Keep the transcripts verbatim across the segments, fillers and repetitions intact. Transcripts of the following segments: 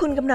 คุณกำล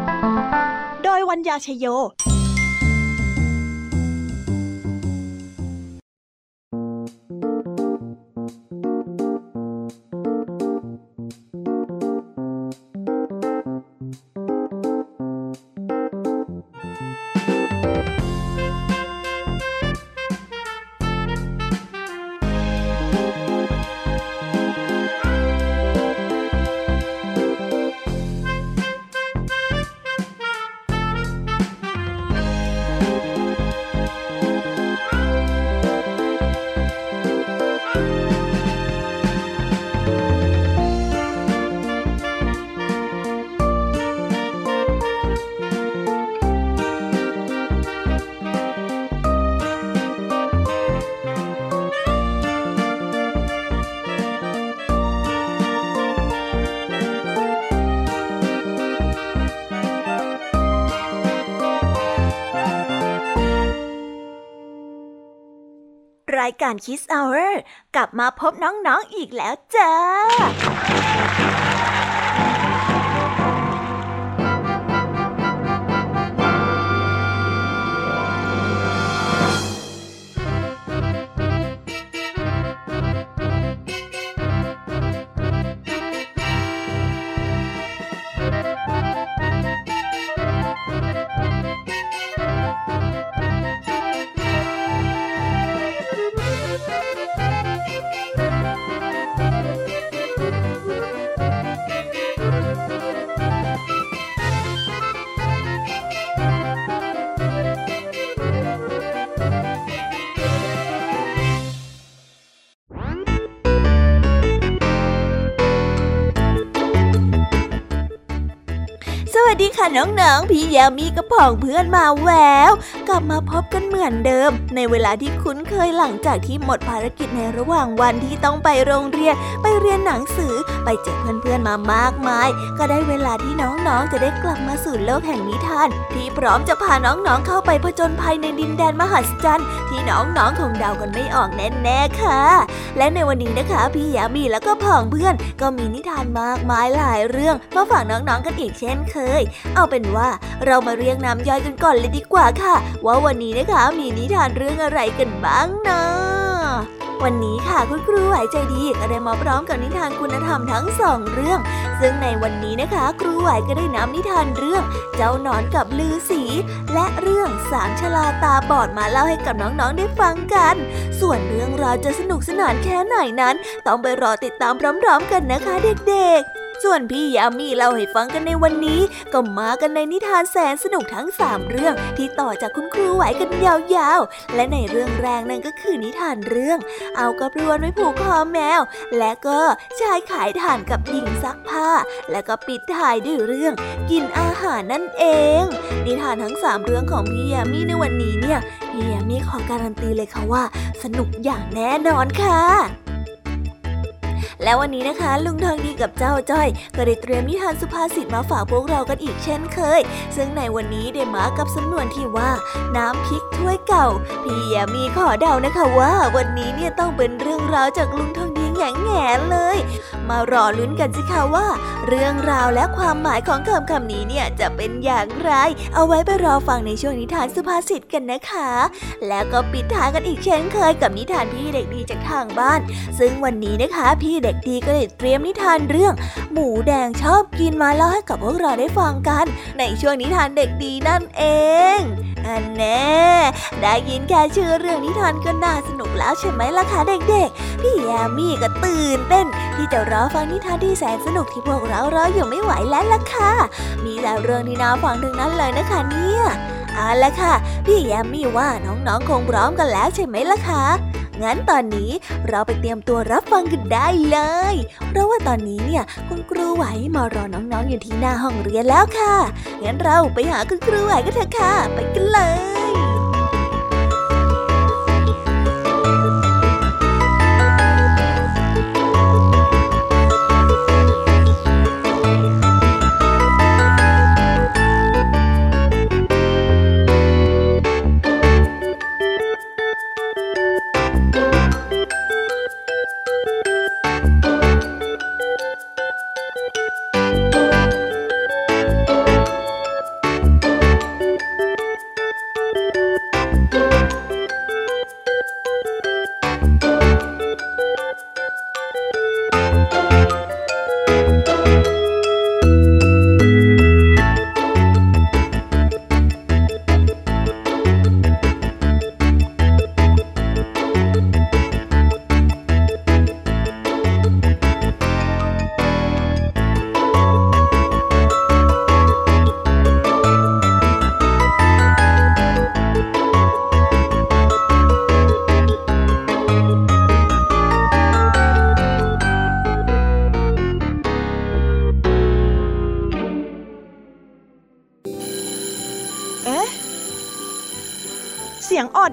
โดยวัญญาชโยรายการ Kids Hour กลับมาพบน้องๆ อ, อีกแล้วจ้าน้องๆพี่ยามีกระป๋องเพื่อนมาแววกลับมาพบกันเหมือนเดิมในเวลาที่คุ้นเคยหลังจากที่หมดภารกิจในระหว่างวันที่ต้องไปโรงเรียนไปเรียนหนังสือไปเจอเพื่อนๆมามากมายก็ได้เวลาที่น้องๆจะได้กลับมาสู่โลกแห่งนิทานที่พร้อมจะพาน้องๆเข้าไปผจญภัยในดินแดนมหัศจรรย์ที่น้องๆคงเดากันไม่ออกแน่ๆค่ะและในวันนี้นะคะพี่ยามีแล้วก็พ่องเพื่อนก็มีนิทานมากมายหลายเรื่องมาฝากน้องๆกันอีกเช่นเคยเอาเป็นว่าเรามาเรียงนามย่อยกันก่อนเลยดีกว่าค่ะว่าวันนี้นะคะมีนิทานเรื่องอะไรกันบ้างเนาะวันนี้ค่ะคุณครูไหวใจดีก็ได้มาพร้อมกับนิทานคุณธรรมทั้งสองเรื่องซึ่งในวันนี้นะคะครูไหวก็ได้นำนิทานเรื่องเจ้านอนกับลือสีและเรื่องสามชลาตาบอดมาเล่าให้กับน้องๆได้ฟังกันส่วนเรื่องราวจะสนุกสนานแค่ไหนนั้นต้องไปรอติดตามพร้อมๆกันนะคะเด็กๆส่วนพี่ยามีเล่าให้ฟังกันในวันนี้ก็มากันในนิทานแสนสนุกทั้งสามเรื่องที่ต่อจากคุณครูไหวกันยาวๆและในเรื่องแรกนั่นก็คือนิทานเรื่องเอากระพรวนไว้ผูกคอแมวและก็ชายขายถ่านกับหญิงซักผ้าและก็ปิดท้ายด้วยเรื่องกินอาหารนั่นเองนิทานทั้งสามเรื่องของพี่ยามีในวันนี้เนี่ยพี่ยามีขอการันตีเลยค่ะว่าสนุกอย่างแน่นอนค่ะ และวันนี้นะคะลุงทองดีกับเจ้าจ้อยก็ได้เตรียมนิทานสุภาษิตมาฝากพวกเรากันอีกเช่นเคยซึ่งในวันนี้ได้มากับสำนวนที่ว่าน้ำพริกถ้วยเก่าพี่แยมมีขอเดานะคะว่าวันนี้เนี่ยต้องเป็นเรื่องราวจากลุงทองดีแง่แง่เลยมารอลุ้นกันสิคะว่าเรื่องราวและความหมายของคำคำนี้เนี่ยจะเป็นอย่างไรเอาไว้ไปรอฟังในช่วงนิทานสุภาษิตกันนะคะแล้วก็ปิดท้ายกันอีกเช่นเคยกับนิทานพี่เด็กดีจากทางบ้านซึ่งวันนี้นะคะพี่เด็กดีก็ได้เตรียมนิทานเรื่องหมูแดงชอบกินมาเล่าให้กับพวกเราได้ฟังกันในช่วงนิทานเด็กดีนั่นเองอันแน่ได้ยินแค่ชื่อเรื่องนิทานก็น่าสนุกแล้วใช่ไหมล่ะคะเด็กๆพี่แยมมี่ก็ตื่นเต้นที่จะรอฟังนิทานที่แสนสนุกที่พวกเรารออยู่ไม่ไหวแล้วล่ะค่ะมีแต่เรื่องที่น่าฟังทั้งนั้นเลยนะคะเนี่ยเอาละค่ะพี่แยมมี่ว่าน้องๆคงพร้อมกันแล้วใช่ไหมล่ะคะงั้นตอนนี้เราไปเตรียมตัวรับฟังกันได้เลยเพราะว่าตอนนี้เนี่ยคุณครูไหวมารอน้องๆอยู่ที่หน้าห้องเรียนแล้วค่ะงั้นเราไปหาคุณครูไหวกันเถอะค่ะไปกันเลย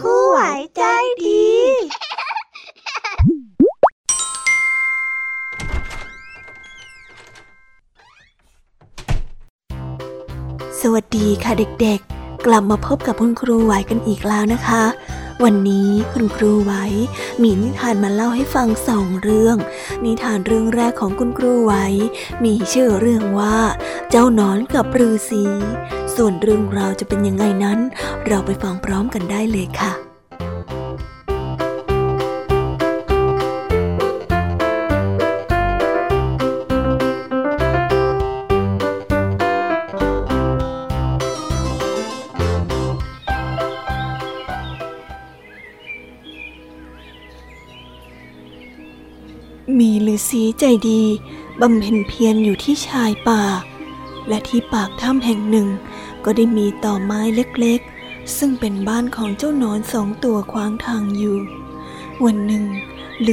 ครูไหวใจดีสวัสดีค่ะเด็กๆกลับมาพบกับคุณครูไหวกันอีกแล้วนะคะวันนี้คุณครูไหวมีนิทานมาเล่าให้ฟังสองเรื่องนิทานเรื่องแรกของคุณครูไหวมีชื่อเรื่องว่าเจ้านอนกับฤาษีส่วนเรื่องราวจะเป็นยังไงนั้นเราไปฟังพร้อมกันได้เลยค่ะมีฤาษีใจดีบำเพ็ญเพียรอยู่ที่ชายป่าและที่ปากถ้ำแห่งหนึ่งก็ได้มีต่อไม้เล็กๆซึ่งเป็นบ้านของเจ้าหนอนสองตัวขวางทางอยู่วันหนึ่ง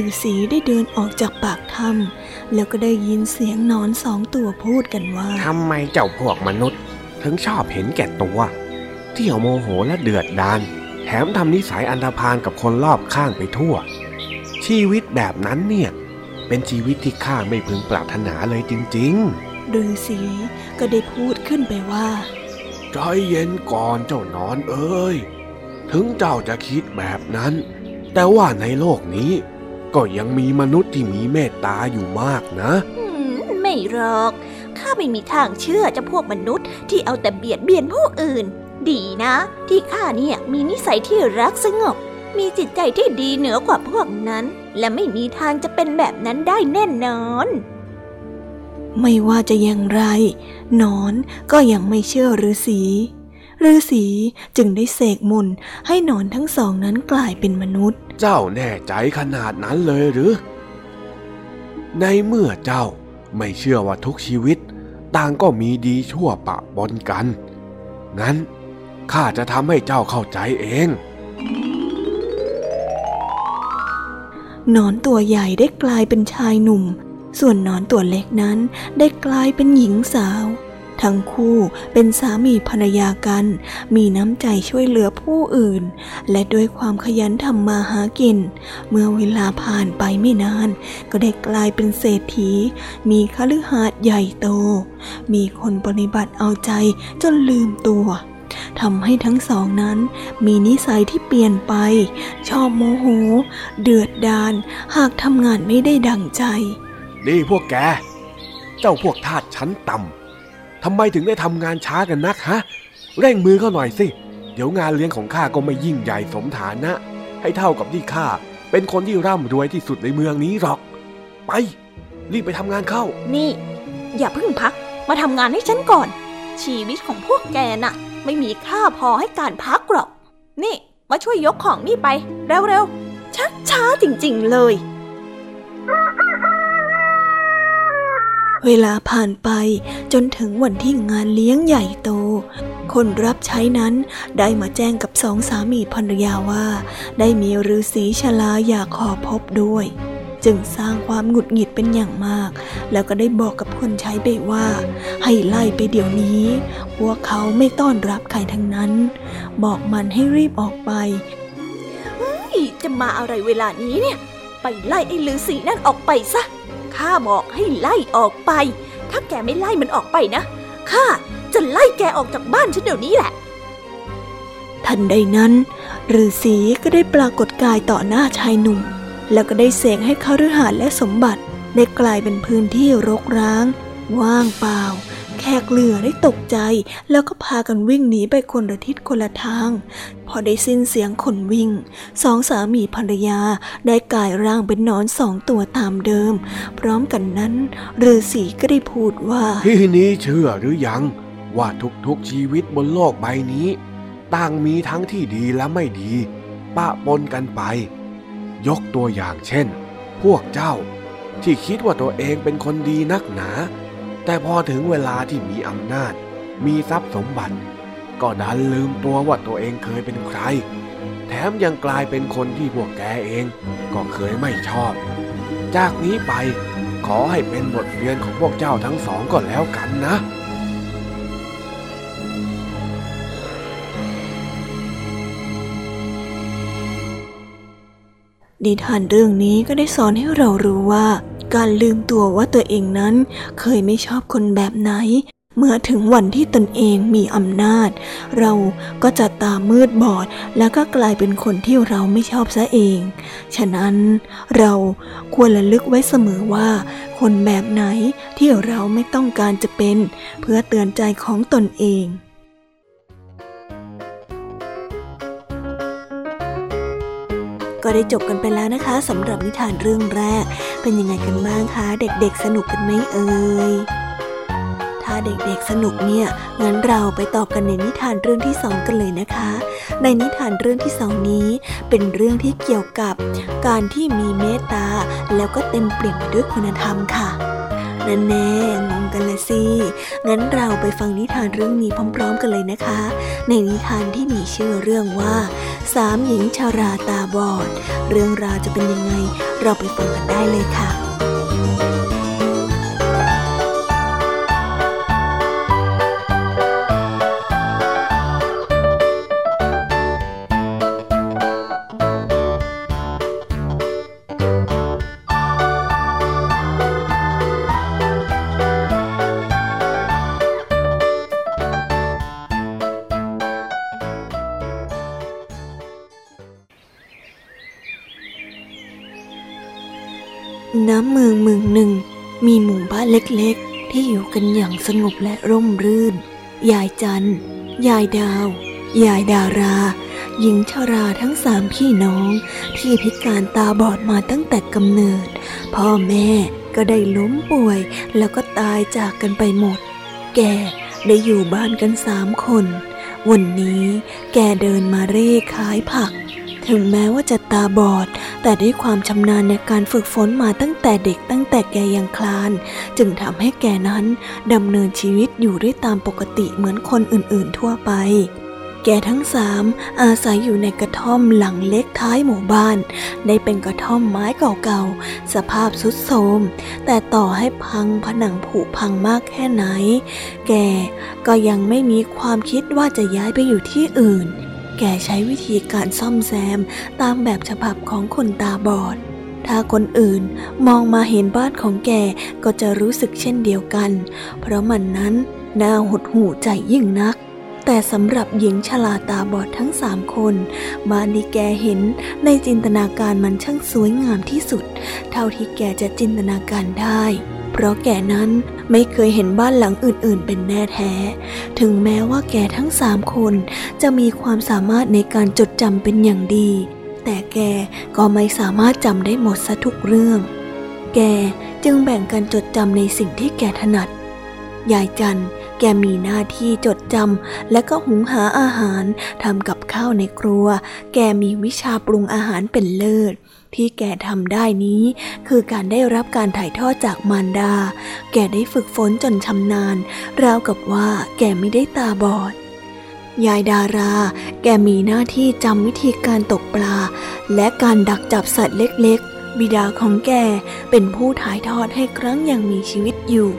ฤาษีได้เดินออกจากปากถ้ำแล้วก็ได้ยินเสียงหนอนสองตัวพูดกันว่าทำไมเจ้าพวกมนุษย์ถึงชอบเห็นแก่ตัวเที่ยวโมโหและเดือดดาลแถมทำนิสัยอันธพาลกับคนรอบข้างไปทั่วชีวิตแบบนั้นเนี่ยเป็นชีวิตที่ข้าไม่พึงปรารถนาเลยจริงๆฤาษีก็ได้พูดขึ้นไปว่าใจเย็นก่อนเจ้านอนเอ้ยถึงเจ้าจะคิดแบบนั้นแต่ว่าในโลกนี้ก็ยังมีมนุษย์ที่มีเมตตาอยู่มากนะไม่หรอกข้าไม่มีทางเชื่อเจ้าพวกมนุษย์ที่เอาแต่เบียดเบียนผู้อื่นดีนะที่ข้าเนี่ยมีนิสัยที่รักสงบมีจิตใจที่ดีเหนือกว่าพวกนั้นและไม่มีทางจะเป็นแบบนั้นได้แน่นอนไม่ว่าจะอย่างไรนอนก็ยังไม่เชื่อฤาษีฤาษีจึงได้เสกมนต์ให้นอนทั้งสองนั้นกลายเป็นมนุษย์เจ้าแน่ใจขนาดนั้นเลยหรือในเมื่อเจ้าไม่เชื่อว่าทุกชีวิต ต่างก็มีดีชั่วปะปนกันงั้นข้าจะทำให้เจ้าเข้าใจเองหนอนตัวใหญ่ได้กลายเป็นชายหนุ่มส่วนหนอนตัวเล็กนั้นได้กลายเป็นหญิงสาวทั้งคู่เป็นสามีภรรยากันมีน้ำใจช่วยเหลือผู้อื่นและด้วยความขยันทำมาหากินเมื่อเวลาผ่านไปไม่นานก็ได้กลายเป็นเศรษฐีมีคฤหาสน์ใหญ่โตมีคนปฏิบัติเอาใจจนลืมตัวทำให้ทั้งสองนั้นมีนิสัยที่เปลี่ยนไปชอบโมโหเดือดดาลหากทำงานไม่ได้ดั่งใจนี่พวกแกเจ้าพวกทาสชั้นต่ำทำไมถึงได้ทำงานช้ากันนักฮะเร่งมือเข้าหน่อยสิเดี๋ยวงานเลี้ยงของข้าก็ไม่ยิ่งใหญ่สมฐานะให้เท่ากับที่ข้าเป็นคนที่ร่ำรวยที่สุดในเมืองนี้หรอกไปรีบไปทำงานเข้านี่อย่าเพิ่งพักมาทำงานให้ฉันก่อนชีวิตของพวกแกน่ะไม่มีค่าพอให้การพักหรอกนี่มาช่วยยกของนี่ไปเร็วๆชักช้าจริงๆเลยเวลาผ่านไปจนถึงวันที่งานเลี้ยงใหญ่โตคนรับใช้นั้นได้มาแจ้งกับสองสามีภรรยาว่าได้มีฤาษีชลาอยากขอพบด้วยจึงสร้างความหงุดหงิดเป็นอย่างมากแล้วก็ได้บอกกับคนใช้ไปว่าให้ไล่ไปเดี๋ยวนี้พวกเขาไม่ต้อนรับใครทั้งนั้นบอกมันให้รีบออกไปเฮ้ยจะมาอะไรเวลานี้เนี่ยไปไล่ไอ้ฤาษีนั่นออกไปซะข้าบอกให้ไล่ออกไปถ้าแกไม่ไล่มันออกไปนะข้าจะไล่แกออกจากบ้านฉันเดี๋ยวนี้แหละทันใดนั้นฤาษีก็ได้ปรากฏกายต่อหน้าชายหนุ่มแล้วก็ได้เสกให้คฤหาสน์และสมบัติได้กลายเป็นพื้นที่รกร้างว่างเปล่าแขกเหลือได้ตกใจแล้วก็พากันวิ่งหนีไปคนละทิศคนละทางพอได้สิ้นเสียงคนวิ่งสองสามีภรรยาได้กลายร่างเป็นหนอนสองตัวตามเดิมพร้อมกันนั้นฤาษีก็ได้พูดว่าที่นี้เชื่อหรือยังว่าทุกๆชีวิตบนโลกใบนี้ต่างมีทั้งที่ดีและไม่ดีปะปนกันไปยกตัวอย่างเช่นพวกเจ้าที่คิดว่าตัวเองเป็นคนดีนักหนาแต่พอถึงเวลาที่มีอำนาจมีทรัพย์สมบัติก็ดันลืมตัวว่าตัวเองเคยเป็นใครแถมยังกลายเป็นคนที่พวกแกเองก็เคยไม่ชอบจากนี้ไปขอให้เป็นบทเรียนของพวกเจ้าทั้งสองก็แล้วกันนะนิทานเรื่องนี้ก็ได้สอนให้เรารู้ว่าการลืมตัวว่าตัวเองนั้นเคยไม่ชอบคนแบบไหนเมื่อถึงวันที่ตนเองมีอำนาจเราก็จะตามืดบอดแล้วก็กลายเป็นคนที่เราไม่ชอบซะเองฉะนั้นเราควรระลึกไว้เสมอว่าคนแบบไหนที่เราไม่ต้องการจะเป็นเพื่อเตือนใจของตนเองก็ได้จบกันไปแล้วนะคะสำหรับนิทานเรื่องแรกเป็นยังไงกันบ้างคะเด็กๆสนุกกันไหมเอ่ยถ้าเด็กๆสนุกเนี่ยงั้นเราไปต่อกันในนิทานเรื่องที่สองกันเลยนะคะในนิทานเรื่องที่สองนี้เป็นเรื่องที่เกี่ยวกับการที่มีเมตตาแล้วก็เต็มเปี่ยมไปด้วยคุณธรรมค่ะนั่นแน่งงกันละสิงั้นเราไปฟังนิทานเรื่องนี้พร้อมๆกันเลยนะคะในนิทานที่มีชื่อเรื่องว่าสามหญิงชราตาบอดเรื่องราวจะเป็นยังไงเราไปฟังกันได้เลยค่ะณ เมืองเมืองหนึ่งมีหมู่บ้านเล็กๆที่อยู่กันอย่างสงบและร่มรื่นยายจันยายดาวยายดาราหญิงชราทั้งสามพี่น้องที่พิการตาบอดมาตั้งแต่กำเนิดพ่อแม่ก็ได้ล้มป่วยแล้วก็ตายจากกันไปหมดแกได้อยู่บ้านกันสามคนวันนี้แกเดินมาเร่ขายผัก ถึงแม้ว่าจะตาบอดแต่ด้วยความชำนาญในการฝึกฝนมาตั้งแต่เด็กตั้งแต่แกยังคลานจึงทำให้แกนั้นดำเนินชีวิตอยู่ได้ตามปกติเหมือนคนอื่นๆทั่วไปแกทั้งสามอาศัยอยู่ในกระท่อมหลังเล็กท้ายหมู่บ้านได้เป็นกระท่อมไม้เก่าๆสภาพทรุดโทรมแต่ต่อให้พังผนังผุพังมากแค่ไหนแกก็ยังไม่มีความคิดว่าจะย้ายไปอยู่ที่อื่นแกใช้วิธีการซ่อมแซมตามแบบฉบับของคนตาบอดถ้าคนอื่นมองมาเห็นบ้านของแกก็จะรู้สึกเช่นเดียวกันเพราะมันนั้นน่าหดหู่ใจยิ่งนักแต่สำหรับหญิงชราตาบอดทั้งสามคนบ้านที่แกเห็นในจินตนาการมันช่างสวยงามที่สุดเท่าที่แกจะจินตนาการได้เพราะแกนั้นไม่เคยเห็นบ้านหลังอื่นๆเป็นแน่แท้ถึงแม้ว่าแกทั้งสามคนจะมีความสามารถในการจดจำเป็นอย่างดีแต่แกก็ไม่สามารถจำได้หมดซะทุกเรื่องแกจึงแบ่งกันจดจำในสิ่งที่แกถนัดยายจันแกมีหน้าที่จดจำและก็หุงหาอาหารทำกับข้าวในครัวแกมีวิชาปรุงอาหารเป็นเลิศที่แกทำได้นี้คือการได้รับการถ่ายทอดจากมารดาแกได้ฝึกฝนจนชำนาญราวกับว่าแกไม่ได้ตาบอดยายดาราแกมีหน้าที่จำวิธีการตกปลาและการดักจับสัตว์เล็กๆบิดาของแกเป็นผู้ถ่ายทอดให้ครั้งยังมีชีวิตอยู่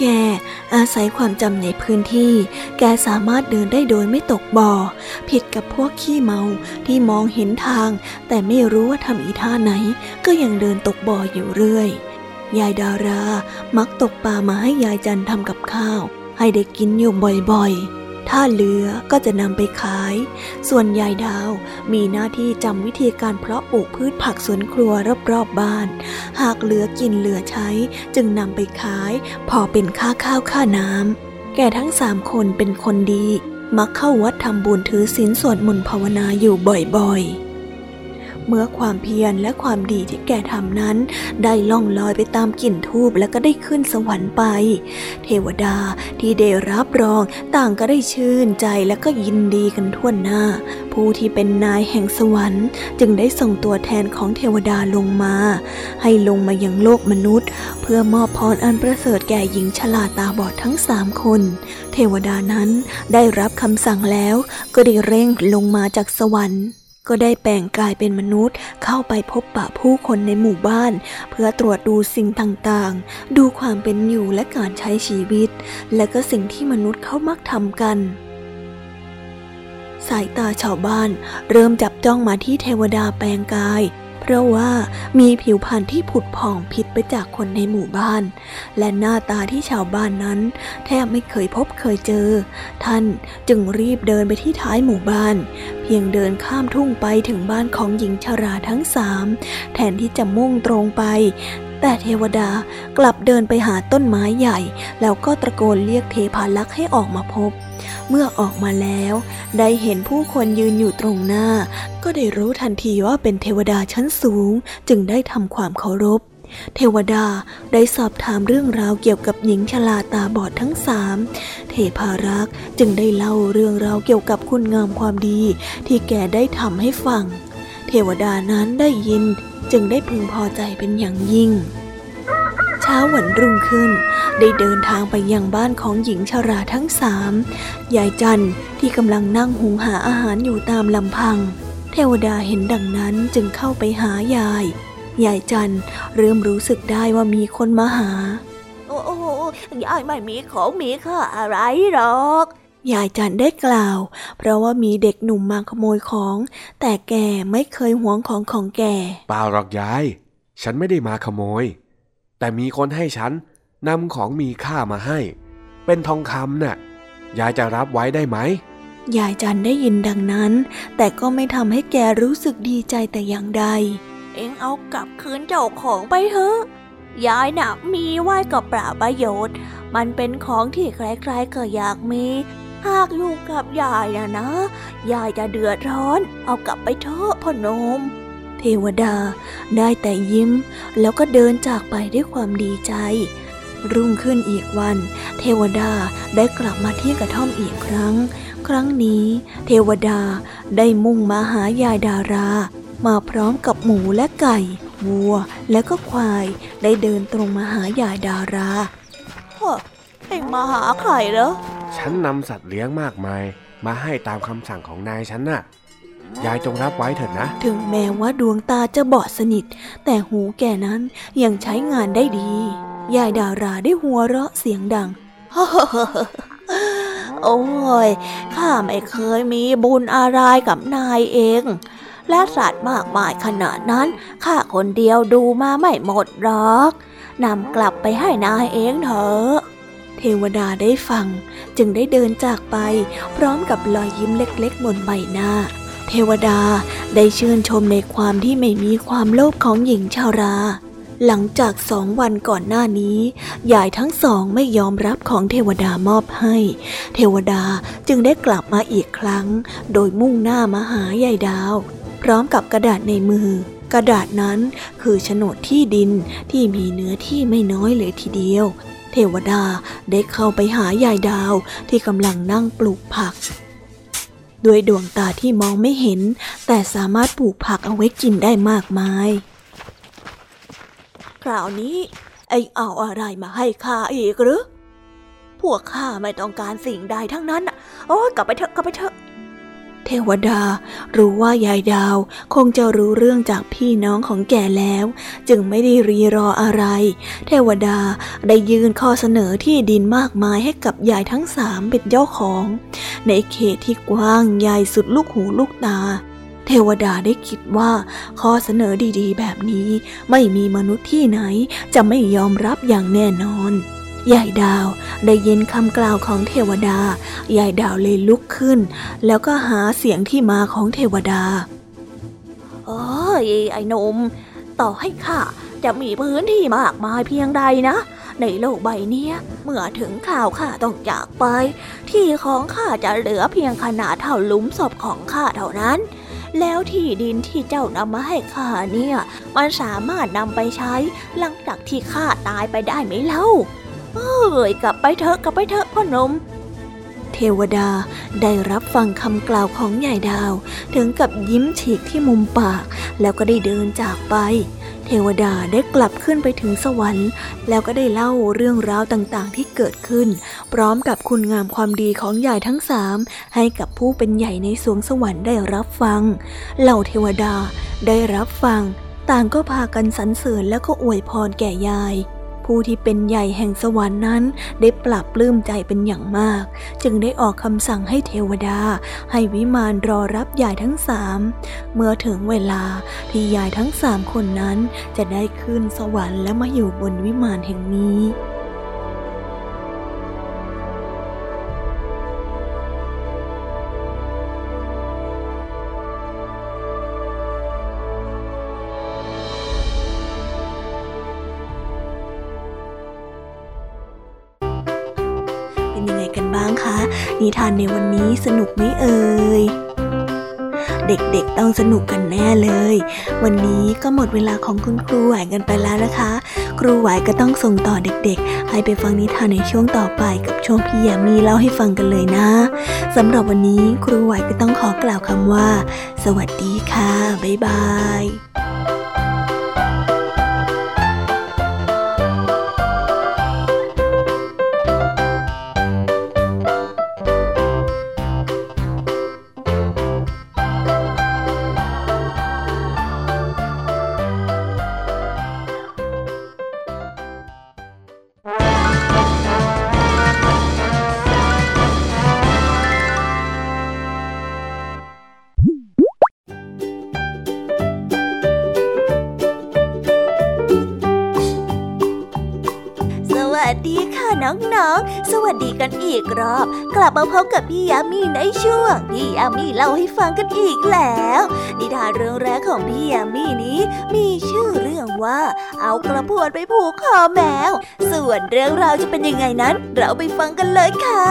แกอาศัยความจำในพื้นที่แกสามารถเดินได้โดยไม่ตกบ่อผิดกับพวกขี้เมาที่มองเห็นทางแต่ไม่รู้ว่าทำอีท่าไหนก็ยังเดินตกบ่ออยู่เรื่อยยายดารามักตกปลามาให้ยายจันทำกับข้าวให้ได้กินอยู่บ่อยๆถ้าเหลือก็จะนำไปขายส่วนยายดาวมีหน้าที่จำวิธีการเพาะปลูกพืชผักสวนครัวรอบๆบ้านหากเหลือกินเหลือใช้จึงนำไปขายพอเป็นค่าข้าวค่าน้ำแกทั้งสามคนเป็นคนดีมักเข้าวัดทำบุญถือศีลสวดมนต์ภาวนาอยู่บ่อยๆเมื่อความเพียรและความดีที่แกทำนั้นได้ล่องลอยไปตามกลิ่นทูปแล้วก็ได้ขึ้นสวรรค์ไปเทวดาที่ได้รับรองต่างก็ได้ชื่นใจและก็ยินดีกันทั่วหน้าผู้ที่เป็นนายแห่งสวรรค์จึงได้ส่งตัวแทนของเทวดาลงมาให้ลงมายังโลกมนุษย์เพื่อมอบพรอันประเสริฐแก่หญิงชราตาบอดทั้งสามคนเทวดานั้นได้รับคำสั่งแล้วก็ได้เร่งลงมาจากสวรรค์ก็ได้แปลงกายเป็นมนุษย์เข้าไปพบปะผู้คนในหมู่บ้านเพื่อตรวจดูสิ่งต่างๆดูความเป็นอยู่และการใช้ชีวิตและก็สิ่งที่มนุษย์เขามักทำกันสายตาชาวบ้านเริ่มจับจ้องมาที่เทวดาแปลงกายเพราะว่ามีผิวพรรณที่ผุดผ่องผิดไปจากคนในหมู่บ้านและหน้าตาที่ชาวบ้านนั้นแทบไม่เคยพบเคยเจอท่านจึงรีบเดินไปที่ท้ายหมู่บ้านเพียงเดินข้ามทุ่งไปถึงบ้านของหญิงชราทั้งสามแทนที่จะมุ่งตรงไปแต่เทวดากลับเดินไปหาต้นไม้ใหญ่แล้วก็ตะโกนเรียกเทพาลักษ์ให้ออกมาพบเมื่อออกมาแล้วได้เห็นผู้คนยืนอยู่ตรงหน้าก็ได้รู้ทันทีว่าเป็นเทวดาชั้นสูงจึงได้ทำความเคารพเทวดาได้สอบถามเรื่องราวเกี่ยวกับหญิงชราตาบอดทั้งสามเทพารักษ์จึงได้เล่าเรื่องราวเกี่ยวกับคุณงามความดีที่แกได้ทำให้ฟังเทวดานั้นได้ยินจึงได้พึงพอใจเป็นอย่างยิ่งเช้าวันรุ่งขึ้นได้เดินทางไปยังบ้านของหญิงชราทั้งสามยายจันที่กำลังนั่งหุงหาอาหารอยู่ตามลำพังเทวดาเห็นดังนั้นจึงเข้าไปหายายยายจันเริ่มรู้สึกได้ว่ามีคนมาหาโอ้โอ้ยายไม่มีของมีค่าอะไรหรอกยายจันได้กล่าวเพราะว่ามีเด็กหนุ่มมาขโมยของแต่แกไม่เคยหวงของของแกเปล่าหรอกยายฉันไม่ได้มาขโมยแต่มีคนให้ฉันนำของมีค่ามาให้เป็นทองคำน่ะยายจะรับไว้ได้ไหมยายจันได้ยินดังนั้นแต่ก็ไม่ทำให้แกรู้สึกดีใจแต่อย่างใดเอ็งเอากลับคืนเจ้าของไปเถอะยายน่ะมีไว้ก็เปล่าประโยชน์มันเป็นของที่ใครๆก็อยากมีหากอยู่กับยายนะนะยายจะเดือดร้อนเอากลับไปเถอะพ่อหนุ่มเทวดาได้แต่ยิ้มแล้วก็เดินจากไปด้วยความดีใจ รุ่งขึ้นอีกวันเทวดาได้กลับมาที่กระท่อมอีกครั้งครั้งนี้เทวดาได้มุ่งมาหายายดารามาพร้อมกับหมูและไก่วัวและก็ควายได้เดินตรงมาหายายดาราฮะเอ็งมาหาใครเหรอฉันนำสัตว์เลี้ยงมากมายมาให้ตามคำสั่งของนายฉันน่ะยายจงรับไว้เถิดนะถึงแม้ว่าดวงตาจะบอดสนิทแต่หูแก่นั้นยังใช้งานได้ดียายดาราได้หัวเราะเสียงดัง โอ้ยข้าไม่เคยมีบุญอะไรกับนายเองและสัตว์มากมายขนาดนั้นข้าคนเดียวดูมาไม่หมดหรอกนำกลับไปให้นายเองเถอะเทวดาได้ฟังจึงได้เดินจากไปพร้อมกับรอยยิ้มเล็กๆบนใบหน้าเทวดาได้ชื่นชมในความที่ไม่มีความโลภของหญิงชราหลังจากสองวันก่อนหน้านี้ยายทั้งสองไม่ยอมรับของเทวดามอบให้เทวดาจึงได้กลับมาอีกครั้งโดยมุ่งหน้ามาหายายดาวพร้อมกับกระดาษในมือกระดาษนั้นคือโฉนดที่ดินที่มีเนื้อที่ไม่น้อยเลยทีเดียวเทวดาได้เข้าไปหายายดาวที่กำลังนั่งปลูกผักด้วยดวงตาที่มองไม่เห็นแต่สามารถปลูกผักเอาไว้กินได้มากมายคราวนี้ไอ้เอาอะไรมาให้ข้าอีกหรือพวกข้าไม่ต้องการสิ่งใดทั้งนั้นโอ๊ยกลับไปเถอะกลับไปเถอะเทวดารู้ว่ายายดาวคงจะรู้เรื่องจากพี่น้องของแกแล้วจึงไม่ได้รีรออะไรเทวดาได้ยื่นข้อเสนอที่ดินมากมายให้กับยายทั้งสามเป็นเจ้าของในเขตที่กว้างใหญ่สุดลูกหูลูกตาเทวดาได้คิดว่าข้อเสนอดีๆแบบนี้ไม่มีมนุษย์ที่ไหนจะไม่ยอมรับอย่างแน่นอนยายดาวได้ยินคำกล่าวของเทวดายายดาวเลยลุกขึ้นแล้วก็หาเสียงที่มาของเทวดาโอ้ยไอ้หนุ่มต่อให้ข้าจะมีพื้นที่มากมายเพียงใดนะในโลกใบนี้เมื่อถึงข่าวข้าต้องจากไปที่ของข้าจะเหลือเพียงขนาดเท่าหลุมศพของข้าเท่านั้นแล้วที่ดินที่เจ้านำมาให้ข้าเนี่ยมันสามารถนำไปใช้หลังจากที่ข้าตายไปได้ไหมเล่าเอ้ยกลับไปเถอะกลับไปเถอะพ่อหนุ่มเทวดาได้รับฟังคำกล่าวของยายดาวถึงกับยิ้มฉีกที่มุมปากแล้วก็ได้เดินจากไปเทวดาได้กลับขึ้นไปถึงสวรรค์แล้วก็ได้เล่าเรื่องราวต่างๆที่เกิดขึ้นพร้อมกับคุณงามความดีของยายทั้งสามให้กับผู้เป็นใหญ่ในสวงสวรรค์ได้รับฟังเหล่าเทวดาได้รับฟังต่างก็พากันสรรเสริญแล้วก็อวยพรแก่ยายผู้ที่เป็นใหญ่แห่งสวรรค์นั้นได้ปรับปลื้มใจเป็นอย่างมากจึงได้ออกคำสั่งให้เทวดาให้วิมานรอรับยายทั้งสามเมื่อถึงเวลาที่ยายทั้งสามคนนั้นจะได้ขึ้นสวรรค์และมาอยู่บนวิมานแห่งนี้นิทานในวันนี้สนุกไหมเอ่ยเด็กๆต้องสนุกกันแน่เลยวันนี้ก็หมดเวลาของคุณครูไหวกันไปแล้วนะคะครูไหวก็ต้องส่งต่อเด็กๆให้ไปฟังนิทานในช่วงต่อไปกับช่วงพี่ยามีเล่าให้ฟังกันเลยนะสำหรับวันนี้ครูไหวก็ต้องขอกล่าวคำว่าสวัสดีค่ะบ๊ายบายสวัสดีกันอีกรอบกลับมาพบกับพี่ยามีในช่วงพี่ยามีเล่าให้ฟังกันอีกแล้วนิทานเรื่องแรกของพี่ยามีนี้มีชื่อเรื่องว่าเอากระพวนไปผูกคอแมวส่วนเรื่องราวจะเป็นยังไงนั้นเราไปฟังกันเลยค่ะ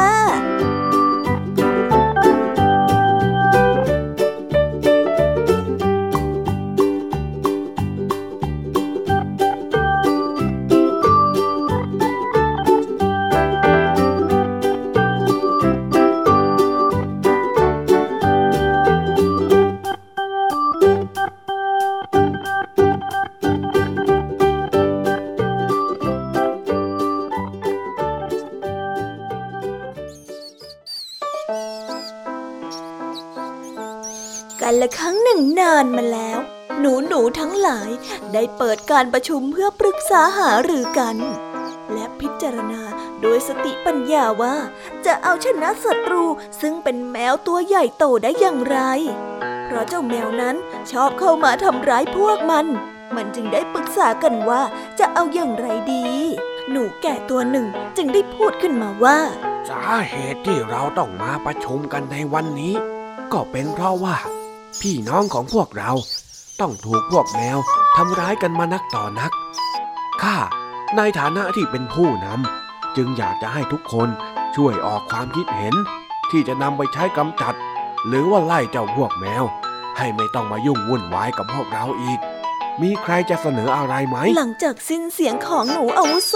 การละครั้งหนึ่งนานมาแล้วหนูหนูทั้งหลายได้เปิดการประชุมเพื่อปรึกษาหารือกันและพิจารณาโดยสติปัญญาว่าจะเอาชนะศัตรูซึ่งเป็นแมวตัวใหญ่โตได้อย่างไรเพราะเจ้าแมวนั้นชอบเข้ามาทำร้ายพวกมันมันจึงได้ปรึกษากันว่าจะเอาอย่างไรดีหนูแก่ตัวหนึ่งจึงได้พูดขึ้นมาว่าสาเหตุที่เราต้องมาประชุมกันในวันนี้ก็เป็นเพราะว่าพี่น้องของพวกเราต้องถูกพวกแมวทำร้ายกันมานักต่อนักข้าในฐานะที่เป็นผู้นำจึงอยากจะให้ทุกคนช่วยออกความคิดเห็นที่จะนำไปใช้กำจัดหรือว่าไล่เจ้าพวกแมวให้ไม่ต้องมายุ่งวุ่นวายกับพวกเราอีกมีใครจะเสนออะไรไหมหลังจากสิ้นเสียงของหนูอาวุโส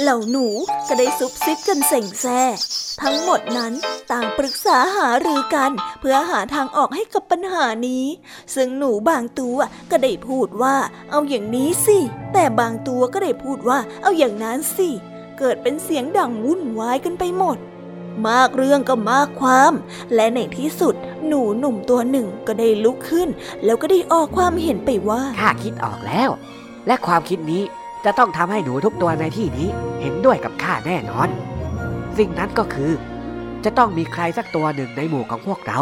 เหล่าหนูก็ได้ซุบซิบกันเส่งแซ่ทั้งหมดนั้นต่างปรึกษาหารือกันเพื่อหาทางออกให้กับปัญหานี้ซึ่งหนูบางตัวก็ได้พูดว่าเอาอย่างนี้สิแต่บางตัวก็ได้พูดว่าเอาอย่างนั้นสิเกิดเป็นเสียงดังวุ่นวายกันไปหมดมากเรื่องก็มากความและในที่สุดหนูหนุ่มตัวหนึ่งก็ได้ลุกขึ้นแล้วก็ได้ออกความเห็นไปว่าข้าคิดออกแล้วและความคิดนี้จะต้องทำให้หนูทุกตัวในที่นี้เห็นด้วยกับข้าแน่นอนสิ่งนั้นก็คือจะต้องมีใครสักตัวหนึ่งในหมู่ของพวกเรา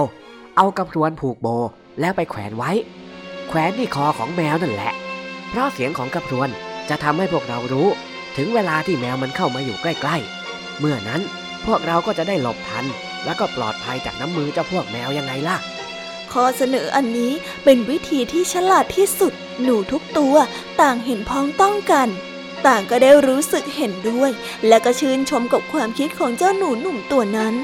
เอากำรวนผูกโบแล้วไปแขวนไว้แขวนที่คอของแมวนั่นแหละเพราะเสียงของกำรวนจะทำให้พวกเรารู้ถึงเวลาที่แมวมันเข้ามาอยู่ใกล้ๆเมื่อนั้นพวกเราก็จะได้หลบทันแล้วก็ปลอดภัยจากน้ำมือเจ้าพวกแมวยังไงล่ะข้อเสนออันนี้เป็นวิธีที่ฉลาดที่สุดหนูทุกตัวต่างเห็นพ้องต้องกันต่างก็ได้รู้สึกเห็นด้วยและก็ชื่นชมกับความคิดของเจ้าหนูหนุ่มตัวนั้น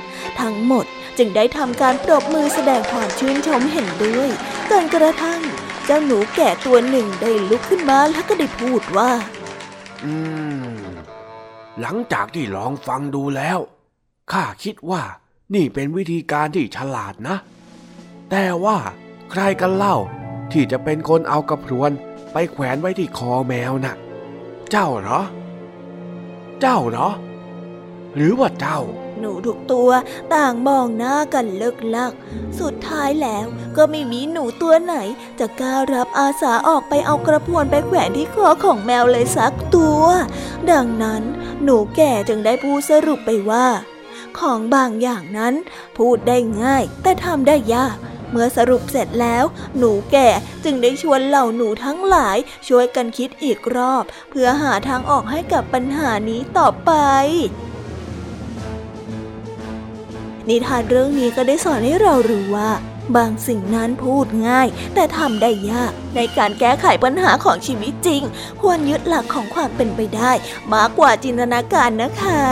ทั้งหมดจึงได้ทำการปรบมือแสดงความชื่นชมเห็นด้วยจนกระทั่งเจ้าหนูแก่ตัวหนึ่งได้ลุกขึ้นมาแล้วก็ได้พูดว่าอืมหลังจากที่ลองฟังดูแล้วข้าคิดว่านี่เป็นวิธีการที่ฉลาดนะแต่ว่าใครกันเล่าที่จะเป็นคนเอากระพรวนไปแขวนไว้ที่คอแมวน่ะเจ้าเหรอเจ้าเหรอหรือว่าเจ้าหนูทุกตัวต่างมองหน้ากันเลิกลักสุดท้ายแล้วก็ไม่มีหนูตัวไหนจะกล้ารับอาสาออกไปเอากระพวนไปแขวนที่คอของแมวเลยสักตัวดังนั้นหนูแก่จึงได้พูดสรุปไปว่าของบางอย่างนั้นพูดได้ง่ายแต่ทำได้ยากเมื่อสรุปเสร็จแล้วหนูแก่จึงได้ชวนเหล่าหนูทั้งหลายช่วยกันคิดอีกรอบเพื่อหาทางออกให้กับปัญหานี้ต่อไปนิทานเรื่องนี้ก็ได้สอนให้เรารู้ว่าบางสิ่งนั้นพูดง่ายแต่ทำได้ยากในการแก้ไขปัญหาของชีวิตจริงควรยึดหลักของความเป็นไปได้มากกว่าจินตนาการนะคะ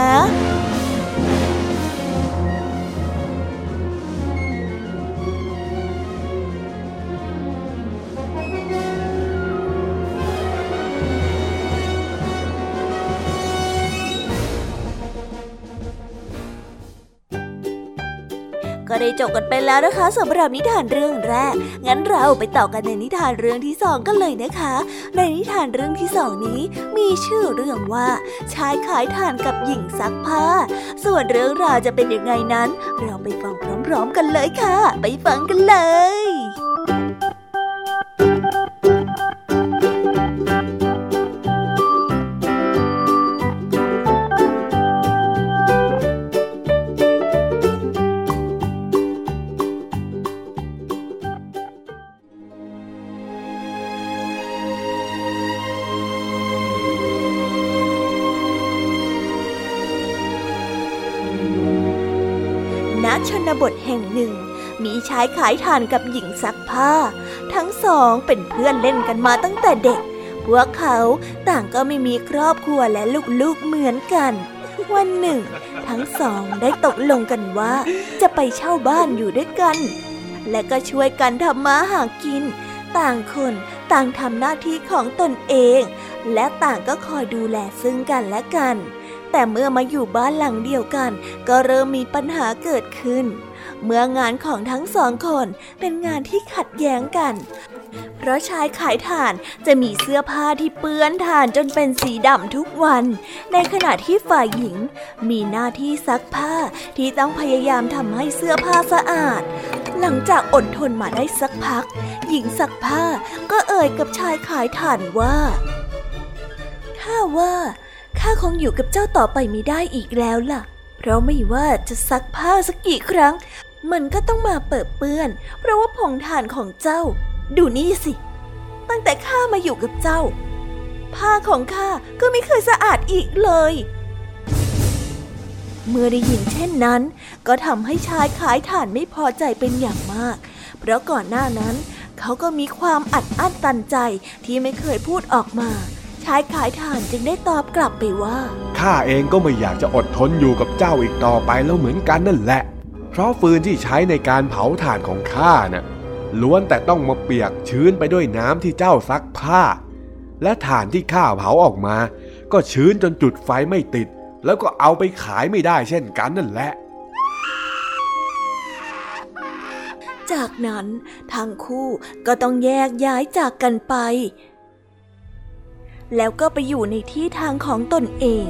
ก็ได้จบกันไปแล้วนะคะสำหรับนิทานเรื่องแรกงั้นเราไปต่อกันในนิทานเรื่องที่สองกันเลยนะคะในนิทานเรื่องที่สองนี้มีชื่อเรื่องว่าชายขายถ่านกับหญิงซักผ้าส่วนเรื่องราวจะเป็นยังไงนั้นเราไปฟังพร้อมๆกันเลยค่ะไปฟังกันเลยชนบทแห่งหนึ่งมีชายขายถ่านกับหญิงซักผ้าทั้งสองเป็นเพื่อนเล่นกันมาตั้งแต่เด็กพวกเขาต่างก็ไม่มีครอบครัวและลูกๆเหมือนกันวันหนึ่งทั้งสองได้ตกลงกันว่าจะไปเช่าบ้านอยู่ด้วยกันและก็ช่วยกันทำมาหากินต่างคนต่างทำหน้าที่ของตนเองและต่างก็คอยดูแลซึ่งกันและกันแต่เมื่อมาอยู่บ้านหลังเดียวกันก็เริ่มมีปัญหาเกิดขึ้นเมื่องานของทั้งสองคนเป็นงานที่ขัดแย้งกันเพราะชายขายถ่านจะมีเสื้อผ้าที่เปื้อนถ่านจนเป็นสีดำทุกวันในขณะที่ฝ่ายหญิงมีหน้าที่ซักผ้าที่ต้องพยายามทำให้เสื้อผ้าสะอาด หลังจากอดทนมาได้สักพักหญิงซักผ้าก็เอ่ยกับชายขายถ่านว่าข้าว่าข้าคงอยู่กับเจ้าต่อไปไม่ได้อีกแล้วล่ะเพราะไม่ว่าจะซักผ้าสักกี่ครั้งมันก็ต้องมาเปื้อนเปื้อนเพราะว่าผงถ่านของเจ้าดูนี่สิตั้งแต่ข้ามาอยู่กับเจ้าผ้าของข้าก็ไม่เคยสะอาดอีกเลยเมื่อได้ยินเช่นนั้นก็ทำให้ชายขายถ่านไม่พอใจเป็นอย่างมากเพราะก่อนหน้านั้นเขาก็มีความอัดอั้นตันใจที่ไม่เคยพูดออกมาชายขายถ่านจึงได้ตอบกลับไปว่าข้าเองก็ไม่อยากจะอดทนอยู่กับเจ้าอีกต่อไปแล้วเหมือนกันนั่นแหละเพราะฟืนที่ใช้ในการเผาถ่านของข้าน่ะล้วนแต่ต้องมาเปียกชื้นไปด้วยน้ำที่เจ้าซักผ้าและถ่านที่ข้าเผาออกมาก็ชื้นจนจุดไฟไม่ติดแล้วก็เอาไปขายไม่ได้เช่นกันนั่นแหละจากนั้นทั้งคู่ก็ต้องแยกย้ายจากกันไปแล้วก็ไปอยู่ในที่ทางของตนเอง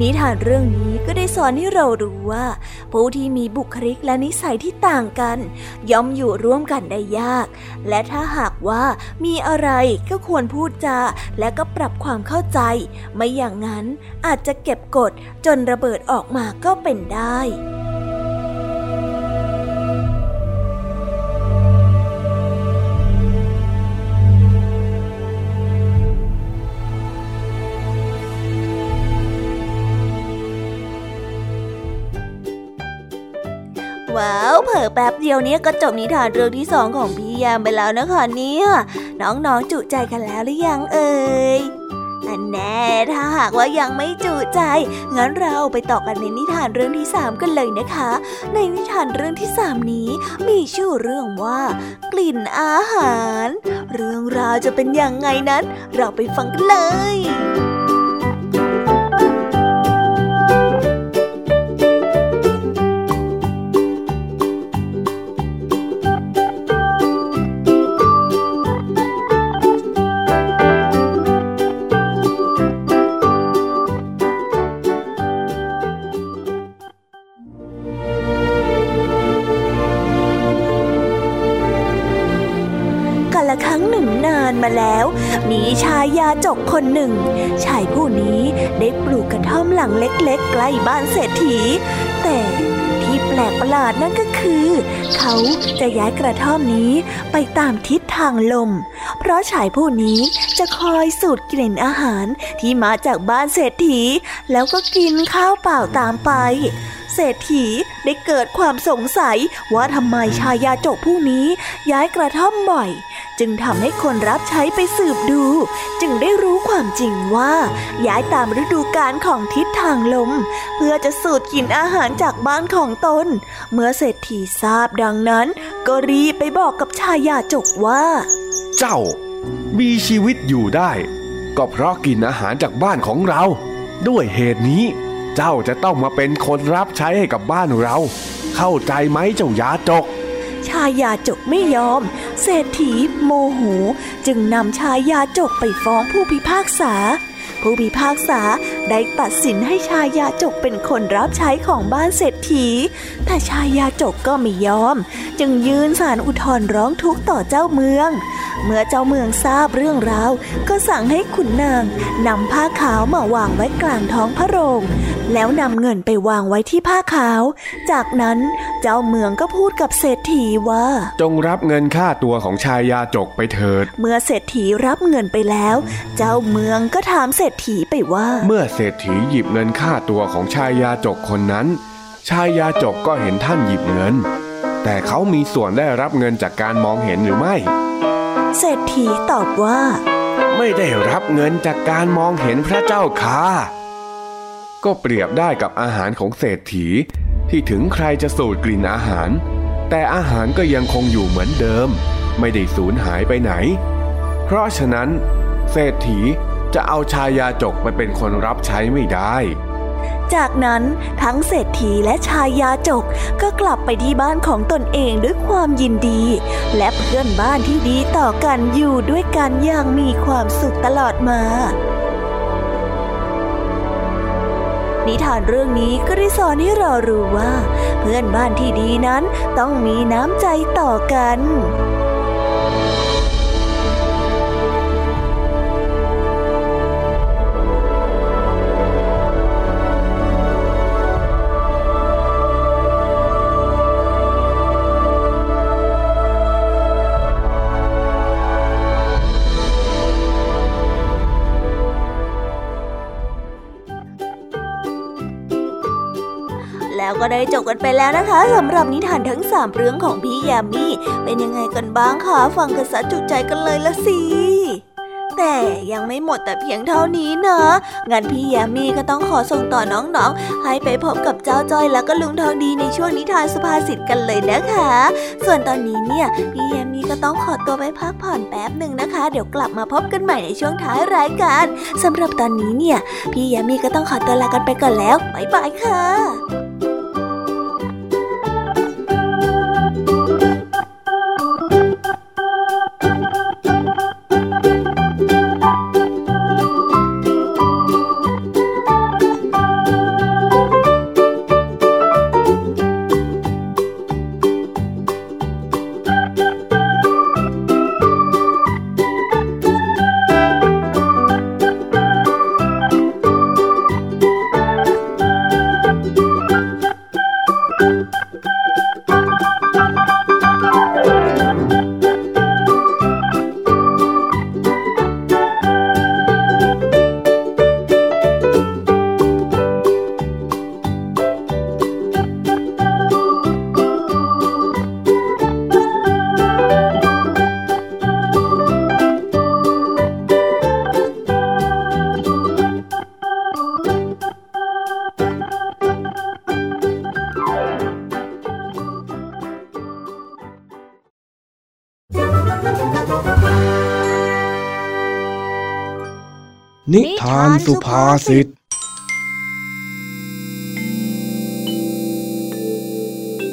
นิทานเรื่องนี้ก็ได้สอนให้เรารู้ว่าผู้ที่มีบุคลิกและนิสัยที่ต่างกันย่อมอยู่ร่วมกันได้ยากและถ้าหากว่ามีอะไรก็ควรพูดจาและก็ปรับความเข้าใจไม่อย่างนั้นอาจจะเก็บกดจนระเบิดออกมาก็เป็นได้ว้าวเผลอแป๊บเดียวเนี้ยก็จบนิทานเรื่องที่สองของพี่ยามไปแล้วนะคะเนี่ยน้องๆจุใจกันแล้วหรือยังเอ่ยอันแน่ถ้าหากว่ายังไม่จุใจงั้นเราไปต่อกันในนิทานเรื่องที่สามกันเลยนะคะในนิทานเรื่องที่สามนี้มีชื่อเรื่องว่ากลิ่นอาหารเรื่องราวจะเป็นยังไงนั้นเราไปฟังกันเลยมีชายยาจกคนหนึ่งชายผู้นี้ได้ปลูกกระท่อมหลังเล็กๆใกล้บ้านเศรษฐีแต่ที่แปลกประหลาดนั่นก็คือเขาจะย้ายกระท่อมนี้ไปตามทิศทางลมเพราะชายผู้นี้จะคอยสูดกลิ่นอาหารที่มาจากบ้านเศรษฐีแล้วก็กินข้าวเปล่าตามไปเศรษฐีได้เกิดความสงสัยว่าทำไมชายยาจกผู้นี้ย้ายกระท่อมบ่อยจึงทำให้คนรับใช้ไปสืบดูจึงได้รู้ความจริงว่าย้ายตามฤดูกาลของทิศทางลมเพื่อจะสูดกินอาหารจากบ้านของตนเมื่อเศรษฐีทราบดังนั้นก็รีบไปบอกกับชายยาจกว่าเจ้ามีชีวิตอยู่ได้ก็เพราะกินอาหารจากบ้านของเราด้วยเหตุนี้เจ้าจะต้องมาเป็นคนรับใช้ให้กับบ้านเราเข้าใจไหมเจ้ายาจกชายยาจกไม่ยอมเศรษฐีโมโหจึงนำชายยาจกไปฟ้องผู้พิพากษาผู้พิพากษาได้ตัดสินให้ชายยาจกเป็นคนรับใช้ของบ้านเศรษฐีแต่ชายยาจกก็ไม่ยอมจึงยื่นศาลอุทธรณ์ร้องทุกข์ต่อเจ้าเมืองเมื่อเจ้าเมืองทราบเรื่องราวก็สั่งให้ขุนนางนำผ้าขาวมาวางไว้กลางท้องพระโรงแล้วนำเงินไปวางไว้ที่ผ้าขาวจากนั้นเจ้าเมืองก็พูดกับเศรษฐีว่าจงรับเงินค่าตัวของชายยาจกไปเถิดเมื่อเศรษฐีรับเงินไปแล้วเจ้าเมืองก็ถามเศรษฐีไปว่าเมื่อเศรษฐีหยิบเงินค่าตัวของชายยาจกคนนั้นชายยาจกก็เห็นท่านหยิบเงินแต่เขามีส่วนได้รับเงินจากการมองเห็นหรือไม่เศรษฐีตอบว่าไม่ได้รับเงินจากการมองเห็นพระเจ้าค่ะก็เปรียบได้กับอาหารของเศรษฐีที่ถึงใครจะสูดกลิ่นอาหารแต่อาหารก็ยังคงอยู่เหมือนเดิมไม่ได้สูญหายไปไหนเพราะฉะนั้นเศรษฐีจะเอาชายยาจกไปเป็นคนรับใช้ไม่ได้จากนั้นทั้งเศรษฐีและชายยาจกก็กลับไปที่บ้านของตนเองด้วยความยินดีและเพื่อนบ้านที่ดีต่อกันอยู่ด้วยกันอย่างมีความสุขตลอดมา นิทานเรื่องนี้ก็ได้สอนให้เรารู้ว่าเพื่อนบ้านที่ดีนั้นต้องมีน้ำใจต่อกันแล้วก็ได้จบกันไปแล้วนะคะสำหรับนิทานทั้งสามเรื่องของพี่ยามีเป็นยังไงกันบ้างคะฟังกันซะจุใจกันเลยละสิแต่ยังไม่หมดแต่เพียงเท่านี้นะงั้นพี่ยามีก็ต้องขอส่งต่อน้องๆให้ไปพบกับเจ้าจ้อยและก็ลุงทองดีในช่วงนิทานสุภาษิตกันเลยนะคะส่วนตอนนี้เนี่ยพี่ยามีก็ต้องขอตัวไปพักผ่อนแป๊บหนึ่งนะคะเดี๋ยวกลับมาพบกันใหม่ในช่วงท้ายรายการสำหรับตอนนี้เนี่ยพี่ยามีก็ต้องขอตัวลากันไปก่อนแล้วบ๊ายบายค่ะนิทานสุภาษิตวันนี้เจ้าจ้อยมา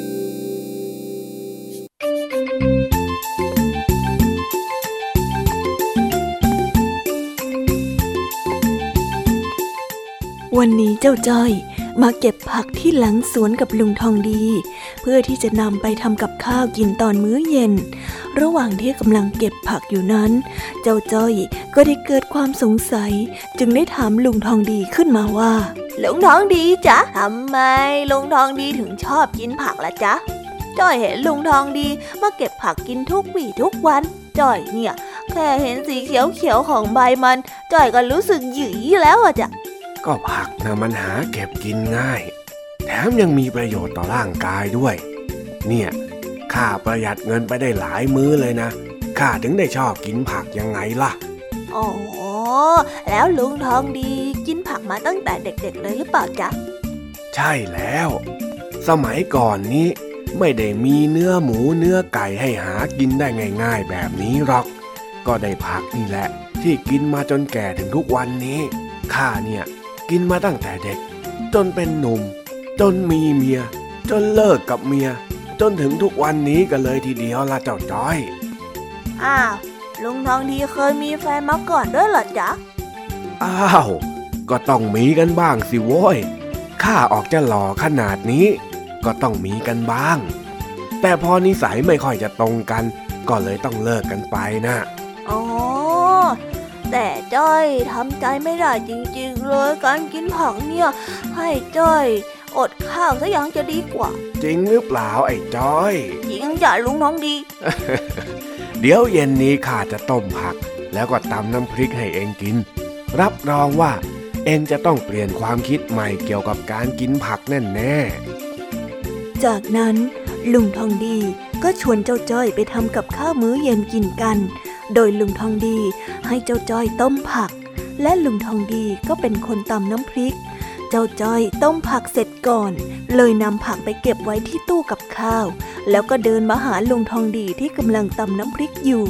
เก็บผักที่หลังสวนกับลุงทองดีเพื่อที่จะนำไปทำกับข้าวกินตอนมื้อเย็นระหว่างที่กำลังเก็บผักอยู่นั้นเจ้าจ้อยก็ได้เกิดความสงสัยจึงได้ถามลุงทองดีขึ้นมาว่าลุงทองดีจ๊ะทำไมลุงทองดีถึงชอบกินผักล่ะจ๊ะจ้อยเห็นลุงทองดีมาเก็บผักกินทุกวี่ทุกวันจ้อยเนี่ยแค่เห็นสีเขียวๆของใบมันจ้อยก็รู้สึกหยิ่งแล้วอะจ๊ะก็ผักนะมันหาเก็บกินง่ายแถมยังมีประโยชน์ต่อร่างกายด้วยเนี่ยข้าประหยัดเงินไปได้หลายมื้อเลยนะข้าถึงได้ชอบกินผักยังไงล่ะอ๋อแล้วลุงทองดีกินผักมาตั้งแต่เด็กๆเลยหรือเปล่าจ๊ะใช่แล้วสมัยก่อนนี้ไม่ได้มีเนื้อหมูเนื้อไก่ให้หากินได้ง่ายๆแบบนี้หรอกก็ได้ผักนี่แหละที่กินมาจนแก่ถึงทุกวันนี้ข้าเนี่ยกินมาตั้งแต่เด็กจนเป็นหนุ่มจนมีเมียจนเลิกกับเมียจนถึงทุกวันนี้กันเลยทีเดียวล่ะเจ้าจ้อยอ้าวลุงทองดีเคยมีแฟนมาก่อนด้วยเหรอจ๊ะอ้าวก็ต้องมีกันบ้างสิโว้ยข้าออกจะหล่อขนาดนี้ก็ต้องมีกันบ้างแต่พอนิสัยไม่ค่อยจะตรงกันก็เลยต้องเลิกกันไปนะอ๋อแต่จ้อยทำใจไม่ได้จริงๆเลยการกินผักเนี่ยให้จ้อยอดข้าวซะยังจะดีกว่าจริงหรือเปล่าไอ้จ้อยจริงจ้ะลุงน้องดี เดี๋ยวเย็นนี้ข้าจะต้มผักแล้วก็ตำน้ำพริกให้เองกินรับรองว่าเองจะต้องเปลี่ยนความคิดใหม่เกี่ยวกับการกินผักแน่ๆจากนั้นลุงทองดีก็ชวนเจ้าจ้อยไปทำกับข้าวมื้อเย็นกินกันโดยลุงทองดีให้เจ้าจ้อยต้มผักและลุงทองดีก็เป็นคนตำน้ำพริกเจ้าจ้อยต้มผักเสร็จก่อนเลยนำผักไปเก็บไว้ที่ตู้กับข้าวแล้วก็เดินมาหาลุงทองดีที่กำลังตำน้ำพริกอยู่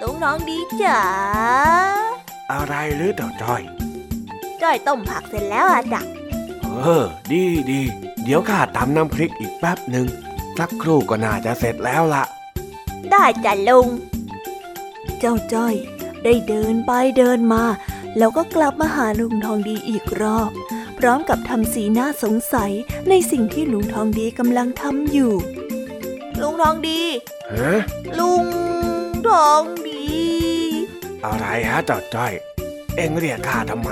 ลุงทองดีจ๋าอะไรหรือเจ้าจ้อยจ้อยต้มผักเสร็จแล้วอะจ๊ะเออดีดีเดี๋ยวข้าตำน้ำพริกอีกแป๊บหนึ่งสักครู่ก็น่าจะเสร็จแล้วล่ะได้จ้ะลุงเจ้าจ้อยได้เดินไปเดินมาแล้วก็กลับมาหาลุงทองดีอีกรอบ ร้อมกับทำสีหน้าสงสัยในสิ่งที่ลุงทองดีกำลังทำอยู่ลุงทองดีฮะลุงทองดีอะไรฮะจ้อยจ้อยเอ็งเรียกข้าทำไม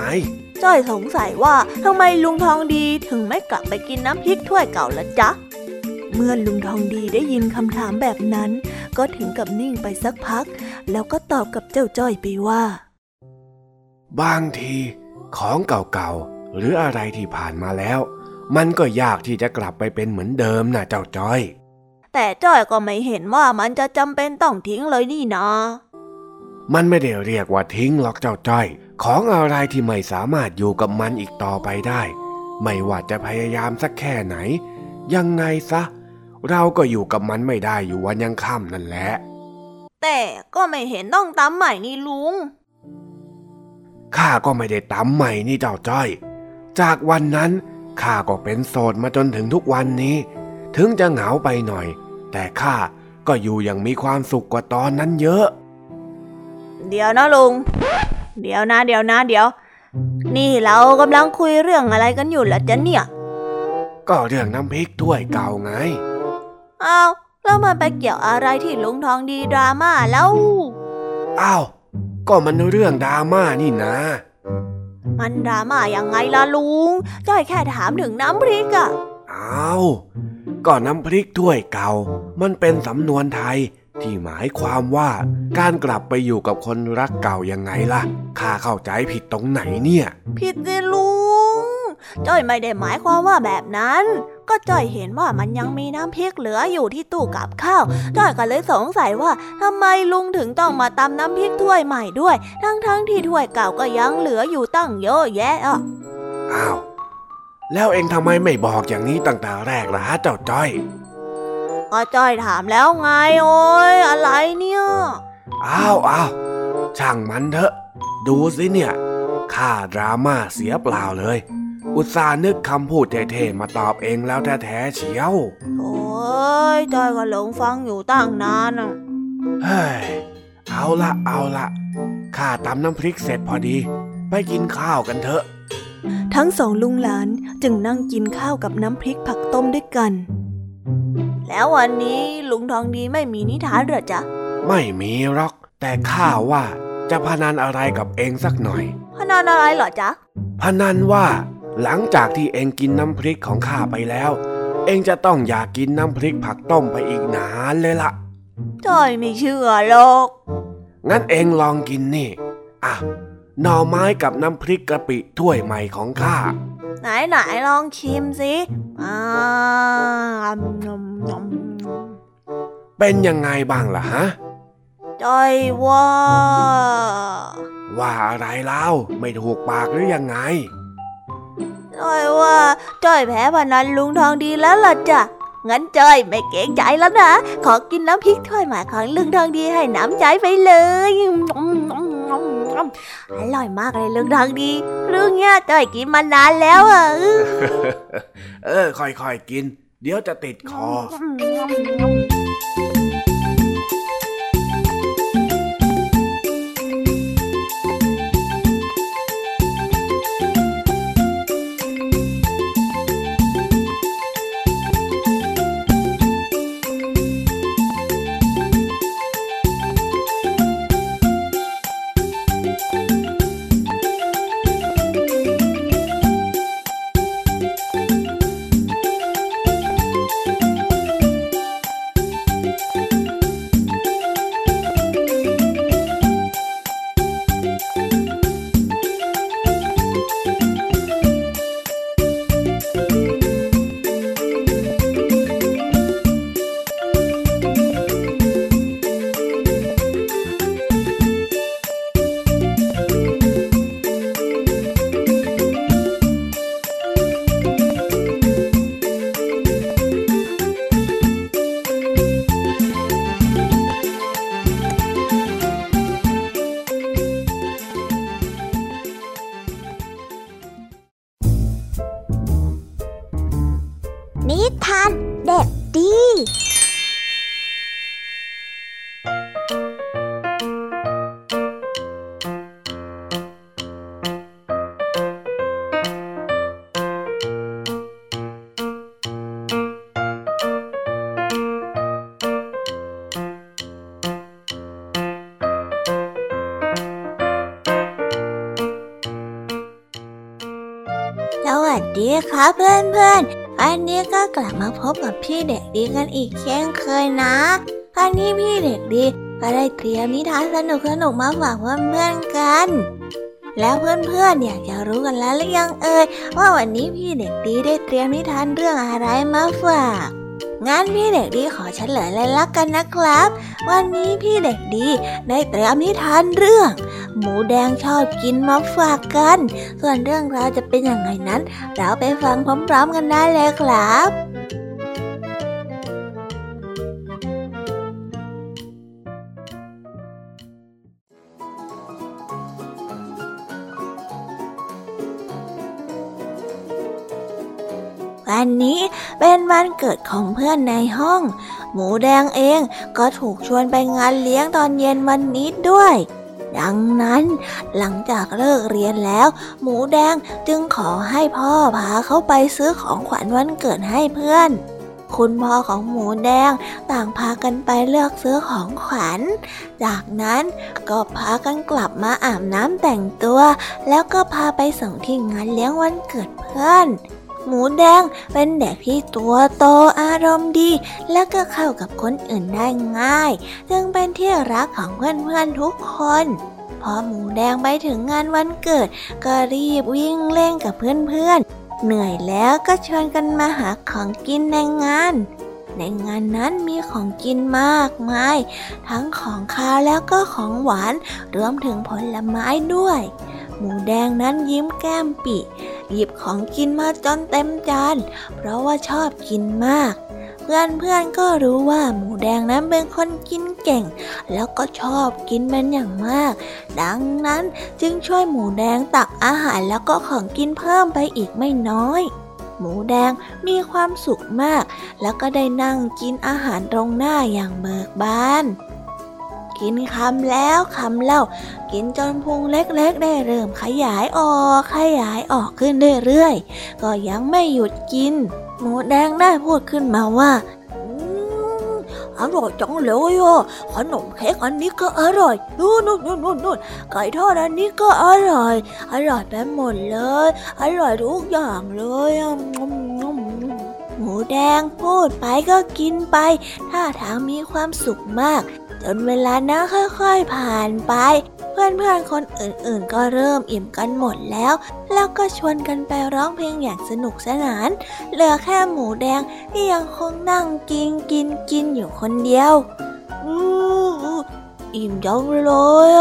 จ้อยสงสัยว่าทำไมลุงทองดีถึงไม่กลับไปกินน้ำพริกถ้วยเก่าละจ๊ะเมื่อลุงทองดีได้ยินคำถามแบบนั้นก็ถึงกับนิ่งไปสักพักแล้วก็ตอบกับเจ้าจ้อยไปว่าบางทีของเก่าๆหรืออะไรที่ผ่านมาแล้วมันก็ยากที่จะกลับไปเป็นเหมือนเดิมนะเจ้าจ้อยแต่จ้อยก็ไม่เห็นว่ามันจะจำเป็นต้องทิ้งเลยนี่นะมันไม่ได้เรียกว่าทิ้งหรอกเจ้าจ้อยของอะไรที่ไม่สามารถอยู่กับมันอีกต่อไปได้ไม่ว่าจะพยายามสักแค่ไหนยังไงซะเราก็อยู่กับมันไม่ได้อยู่วันยังค่ำนั่นแหละแต่ก็ไม่เห็นต้องตำใหม่นี่ลุงข้าก็ไม่ได้ตำใหม่นี่เจ้าจ้อยจากวันนั้นข้าก็เป็นโสดมาจนถึงทุกวันนี้ถึงจะเหงาไปหน่อยแต่ข้าก็อยู่อย่างมีความสุขกว่าตอนนั้นเยอะเดี๋ยวนะลุงเดี๋ยวนะเดี๋ยวนะเดี๋ยวนี่เรากำลังคุยเรื่องอะไรกันอยู่ล่ะจ๊ะเนี่ยก็เรื่องน้ำพริกถ้วยเก่าไงอ้าวแล้วมันไปเกี่ยวอะไรที่ลุงทองดีดราม่าแล้วอ้าวก็มันเรื่องดราม่านี่นะมันดราม่ายังไงล่ะลุงจ้อยแค่ถามถึงน้ำพริกอะอ้าวก็น้ำพริกถ้วยเก่ามันเป็นสำนวนไทยที่หมายความว่าการกลับไปอยู่กับคนรักเก่ายังไงล่ะข้าเข้าใจผิดตรงไหนเนี่ยผิดสิลุงจ้อยไม่ได้หมายความว่าแบบนั้นก็จ้อยเห็นว่ามันยังมีน้ำพริกเหลืออยู่ที่ตู้กับข้าวจ้อยก็เลยสงสัยว่าทำไมลุงถึงต้องมาตำน้ำพริกถ้วยใหม่ด้วยทั้งๆ ท, ที่ถ้วยเก่าก็ยังเหลืออยู่ตั้งเยอะแยะอ่ะอ้าวแล้วเอ็งทำไมไม่บอกอย่างนี้ตั้งแต่แรกล่ะเจ้าจ้อยก็จ้อยถามแล้วไงโอ้ยอะไรเนี่ยอ้าวอ้าวช่างมันเถอะดูสิเนี่ยข้าดราม่าเสียเปล่าเลยอุตส่าห์นึกคำพูดเท่ๆมาตอบเองแล้วแท้ๆเชียวโอ้ยจ้อยก็หลงฟังอยู่ตั้งนานอ่ะเฮ้ยเอาละเอาละข้าตำน้ำพริกเสร็จพอดีไปกินข้าวกันเถอะทั้งสองลุงหลานจึงนั่งกินข้าวกับน้ำพริกผักต้มด้วยกันแล้ววันนี้ลุงทองดีไม่มีนิทานเหรอจ๊ะไม่มีหรอกแต่ข้าว่าจะพนันอะไรกับเองสักหน่อยพนันอะไรเหรอจ๊ะพนันว่าหลังจากที่เองกินน้ำพริกของข้าไปแล้วเองจะต้องอยากกินน้ำพริกผักต้มไปอีกนานเลยล่ะจ้อยไม่เชื่อหรอกงั้นเองลองกินนี่อ่ะหน่อไม้กับน้ำพริกกะปิถ้วยใหม่ของข้าไหนไหนลองชิมสิอ่ามเป็นยังไงบ้างล่ะฮะจ้อยว่าว่าอะไรเล่าไม่ถูกปากหรือยังไงจ้อยว่าจ้อยแพ้พนันลุงทองดีแล้วล่ะจ้ะงั้นจ้อยไม่เกรงใจแล้วนะขอกินน้ำพริกถ้วยใหม่ของลุงทองดีให้น้ำใจไปเลยอร่อยมากเลยลุงทองดีเรื่องเนี้ยจ้อยกินมานานแล้วอ่ะเออค่อยๆกินเดี๋ยวจะติดคอนิทานเด็กดี วัสดีครับเพื่อนๆวันนี้ก็กลับมาพบกับพี่เด็กดีกันอีกเช่นเคยนะวันนี้พี่เด็กดีก็ได้เตรียมนิทานสนุกๆมาฝากเพื่อนๆกันแล้วเพื่อนๆอยากจะรู้กันแล้วหรือยังเอ่ยว่าวันนี้พี่เด็กดีได้เตรียมนิทานเรื่องอะไรมาฝากงั้นพี่เด็กดีขอเฉลยเลยละกันนะครับวันนี้พี่เด็กดีได้เตรียมนิทานเรื่องหมูแดงชอบกินมาฝากกันส่วนเรื่องราวจะเป็นอย่างไรนั้นเราไปฟังพร้อมๆกันได้เลยครับวันนี้เป็นวันเกิดของเพื่อนในห้องหมูแดงเองก็ถูกชวนไปงานเลี้ยงตอนเย็นวันนี้ด้วยดังนั้นหลังจากเลิกเรียนแล้วหมูแดงจึงขอให้พ่อพาเขาไปซื้อของขวัญวันเกิดให้เพื่อนคุณพ่อของหมูแดงต่างพากันไปเลือกซื้อของขวัญจากนั้นก็พากันกลับมาอาบน้ำแต่งตัวแล้วก็พาไปส่งที่งานเลี้ยงวันเกิดเพื่อนหมูแดงเป็นเด็กที่ตัวโตอารมณ์ดีและก็เข้ากับคนอื่นได้ง่ายจึงเป็นที่รักของเพื่อนๆทุกคนพอหมูแดงไปถึงงานวันเกิดก็รีบวิ่งเล่นกับเพื่อนๆเหนื่อยแล้วก็ชวนกันมาหาของกินในงานในงานนั้นมีของกินมากมายทั้งของคาวแล้วก็ของหวานรวมถึงผลไม้ด้วยหมูแดงนั้นยิ้มแก้มปิหยิบของกินมาจนเต็มจานเพราะว่าชอบกินมากเพื่อนๆก็รู้ว่าหมูแดงนั้นเป็นคนกินเก่งแล้วก็ชอบกินเป็นอย่างมากดังนั้นจึงช่วยหมูแดงตักอาหารแล้วก็ของกินเพิ่มไปอีกไม่น้อยหมูแดงมีความสุขมากแล้วก็ได้นั่งกินอาหารตรงหน้าอย่างเบิกบานกินคำแล้วคำเล่ากินจนพุงเล็กๆได้เริ่มขยายออกขยายออกขึ้นเรื่อยๆก็ยังไม่หยุดกินหมูแดงได้พูดขึ้นมาว่าอร่อยจังเลยอ่ะขนมเค้กอันนี้ก็อร่อยนู่นๆๆๆไก่ทอดอันนี้ก็อร่อยอร่อยไปหมดเลยอร่อยทุกอย่างเลยอ่ะหมูแดงพูดไปก็กินไปท่าทางมีความสุขมากจนเวลานั้นค่อยๆผ่านไปเพื่อนๆคนอื่นๆก็เริ่มอิ่มกันหมดแล้วแล้วก็ชวนกันไปร้องเพลงอย่างสนุกสนานเหลือแค่หมูแดงที่ยังคงนั่งกินกินกินอยู่คนเดียวอืออิ่มจังเลย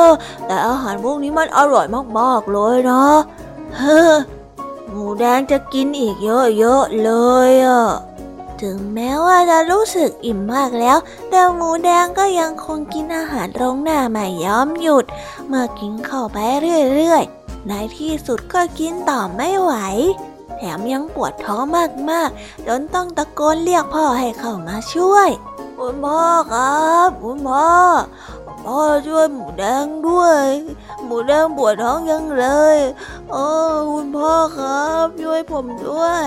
แต่อาหารพวกนี้มันอร่อยมากๆเลยนะเฮ้อหมูแดงจะกินอีกเยอะๆเลยอ่ะถึงแม้ว่าจะรู้สึกอิ่มมากแล้วแต่หมูแดงก็ยังคงกินอาหารตรงหน้าไม่ยอมหยุดเมื่อกินเข้าไปเรื่อยๆในที่สุดก็กินต่อไม่ไหวแถมยังปวดท้องมากๆจนต้องตะโกนเรียกพ่อให้เข้ามาช่วยคุณพ่อครับคุณพ่อพ่อช่วยหมูแดงด้วยหมูแดงปวดท้องยังเลยเออคุณพ่อครับช่วยผมด้วย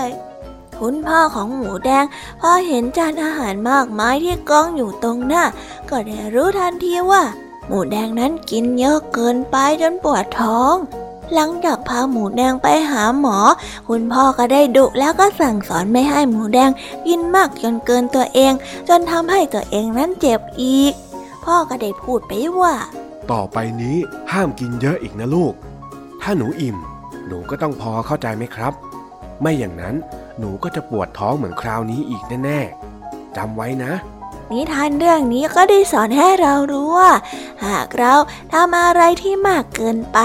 คุณพ่อของหมูแดงพอเห็นจานอาหารมากมายที่กองอยู่ตรงหน้าก็ได้รู้ทันทีว่าหมูแดงนั้นกินเยอะเกินไปจนปวดท้องหลังจากพาหมูแดงไปหาหมอคุณพ่อก็ได้ดุแล้วก็สั่งสอนไม่ให้หมูแดงกินมากจนเกินตัวเองจนทำให้ตัวเองนั้นเจ็บอีกพ่อก็ได้พูดไปว่าต่อไปนี้ห้ามกินเยอะอีกนะลูกถ้าหนูอิ่มหนูก็ต้องพอเข้าใจไหมครับไม่อย่างนั้นหนูก็จะปวดท้องเหมือนคราวนี้อีกแน่ๆจำไว้นะนิทานเรื่องนี้ก็ได้สอนให้เรารู้ว่าหากเราทำอะไรที่มากเกินไป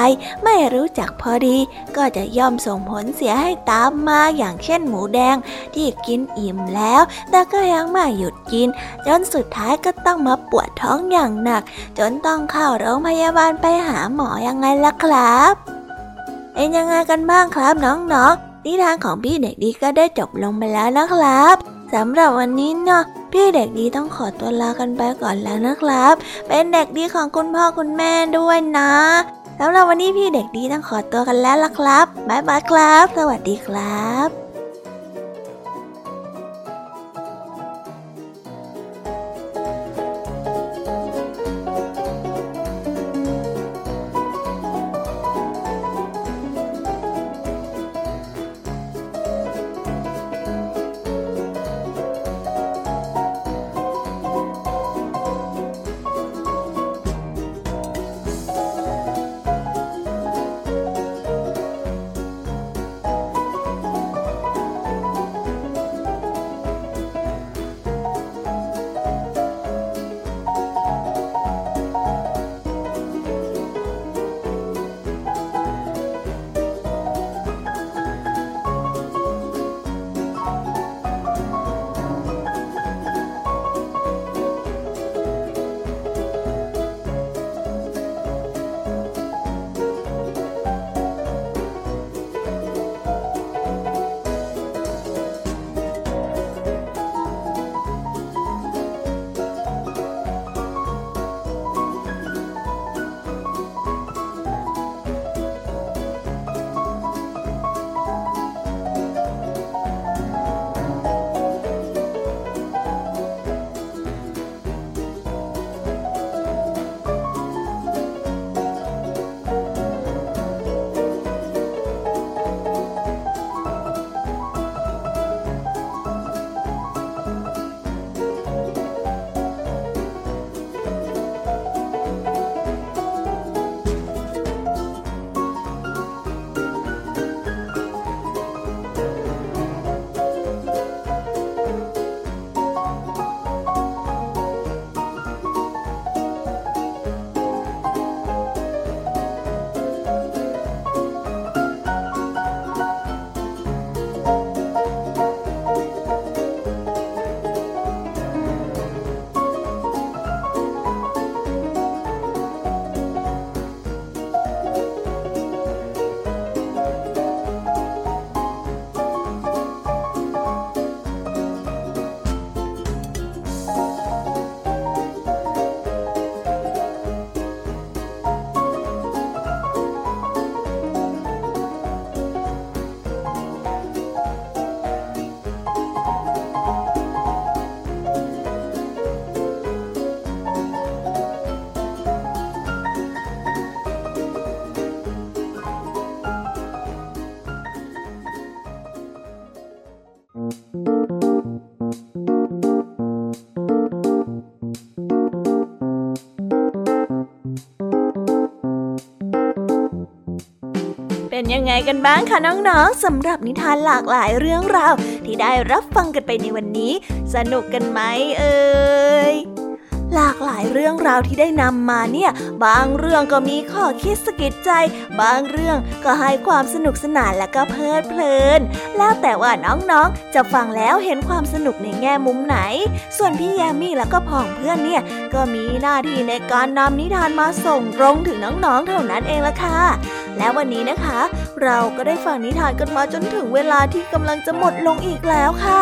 ไม่รู้จักพอดีก็จะย่อมส่งผลเสียให้ตามมาอย่างเช่นหมูแดงที่กินอิ่มแล้วแต่ก็ยังไม่หยุดกินจนสุดท้ายก็ต้องมาปวดท้องอย่างหนักจนต้องเข้าโรงพยาบาลไปหาหมอยังไงล่ะครับเป็นยังไงกันบ้างครับน้องๆนิทานของพี่เด็กดีก็ได้จบลงไปแล้วนะครับสำหรับวันนี้เนาะพี่เด็กดีต้องขอตัวลากันไปก่อนแล้วนะครับเป็นเด็กดีของคุณพ่อคุณแม่ด้วยนะสำหรับวันนี้พี่เด็กดีต้องขอตัวกันแล้วละครับบ๊ายบายครับสวัสดีครับ เป็นยังไงกันบ้างคะน้องๆสำหรับนิทานหลากหลายเรื่องราวที่ได้รับฟังกันไปในวันนี้สนุกกันไหมเอ่ยหลากหลายเรื่องราวที่ได้นำมาเนี่ยบางเรื่องก็มีข้อคิดสะกิดใจบางเรื่องก็ให้ความสนุกสนานและก็เพลิดเพลินแล้วแต่ว่าน้องๆจะฟังแล้วเห็นความสนุกในแง่มุมไหนส่วนพี่ยามี่และก็พ่องเพื่อนเนี่ยก็มีหน้าที่ในการนำนิทานมาส่งตรงถึงน้องๆเท่านั้นเองละค่ะและวันนี้นะคะเราก็ได้ฟังนิทานกันมาจนถึงเวลาที่กำลังจะหมดลงอีกแล้วค่ะ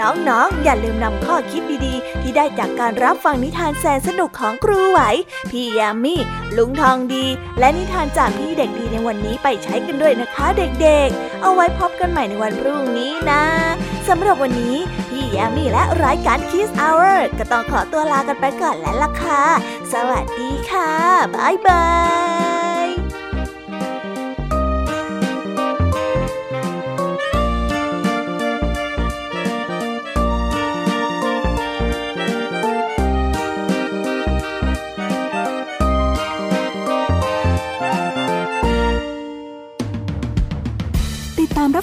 น้องๆอย่าลืมนำข้อคิดดีๆที่ได้จากการรับฟังนิทานแสนสนุกของครูไหวพี่ยามี่ลุงทองดีและนิทานจากพี่เด็กดีในวันนี้ไปใช้กันด้วยนะคะเด็กๆเอาไว้พบกันใหม่ในวันพรุ่งนี้นะสำหรับวันนี้พี่ยามี่และรายการ Kids Hour ก็ต้องขอตัวลากันไปก่อนแล้วล่ะค่ะสวัสดีค่ะบ๊ายบายร